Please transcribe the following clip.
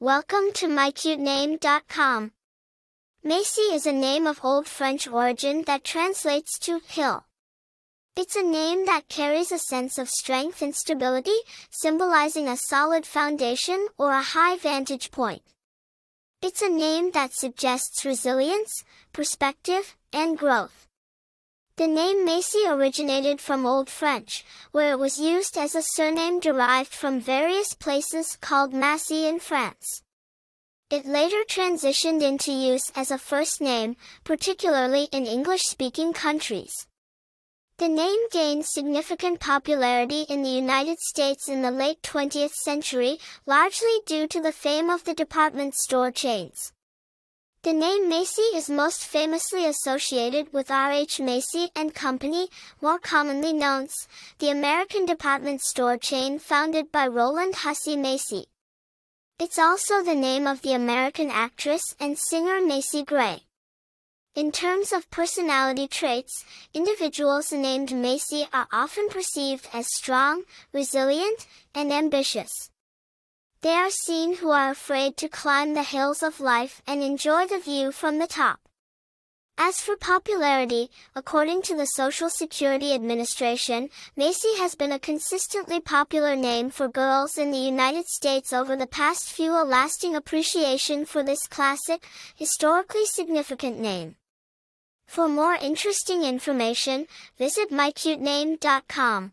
Welcome to MyCutename.com. Macy is a name of Old French origin that translates to hill. It's a name that carries a sense of strength and stability, symbolizing a solid foundation or a high vantage point. It's a name that suggests resilience, perspective, and growth. The name Macy originated from Old French, where it was used as a surname derived from various places called Massy in France. It later transitioned into use as a first name, particularly in English-speaking countries. The name gained significant popularity in the United States in the late 20th century, largely due to the fame of the department store chains. The name Macy is most famously associated with R.H. Macy and Company, more commonly known as the American department store chain founded by Roland Hussey Macy. It's also the name of the American actress and singer Macy Gray. In terms of personality traits, individuals named Macy are often perceived as strong, resilient, and ambitious. They are seen who are afraid to climb the hills of life and enjoy the view from the top. As for popularity, according to the Social Security Administration, Macy has been a consistently popular name for girls in the United States over the past few, a lasting appreciation for this classic, historically significant name. For more interesting information, visit MyCutename.com.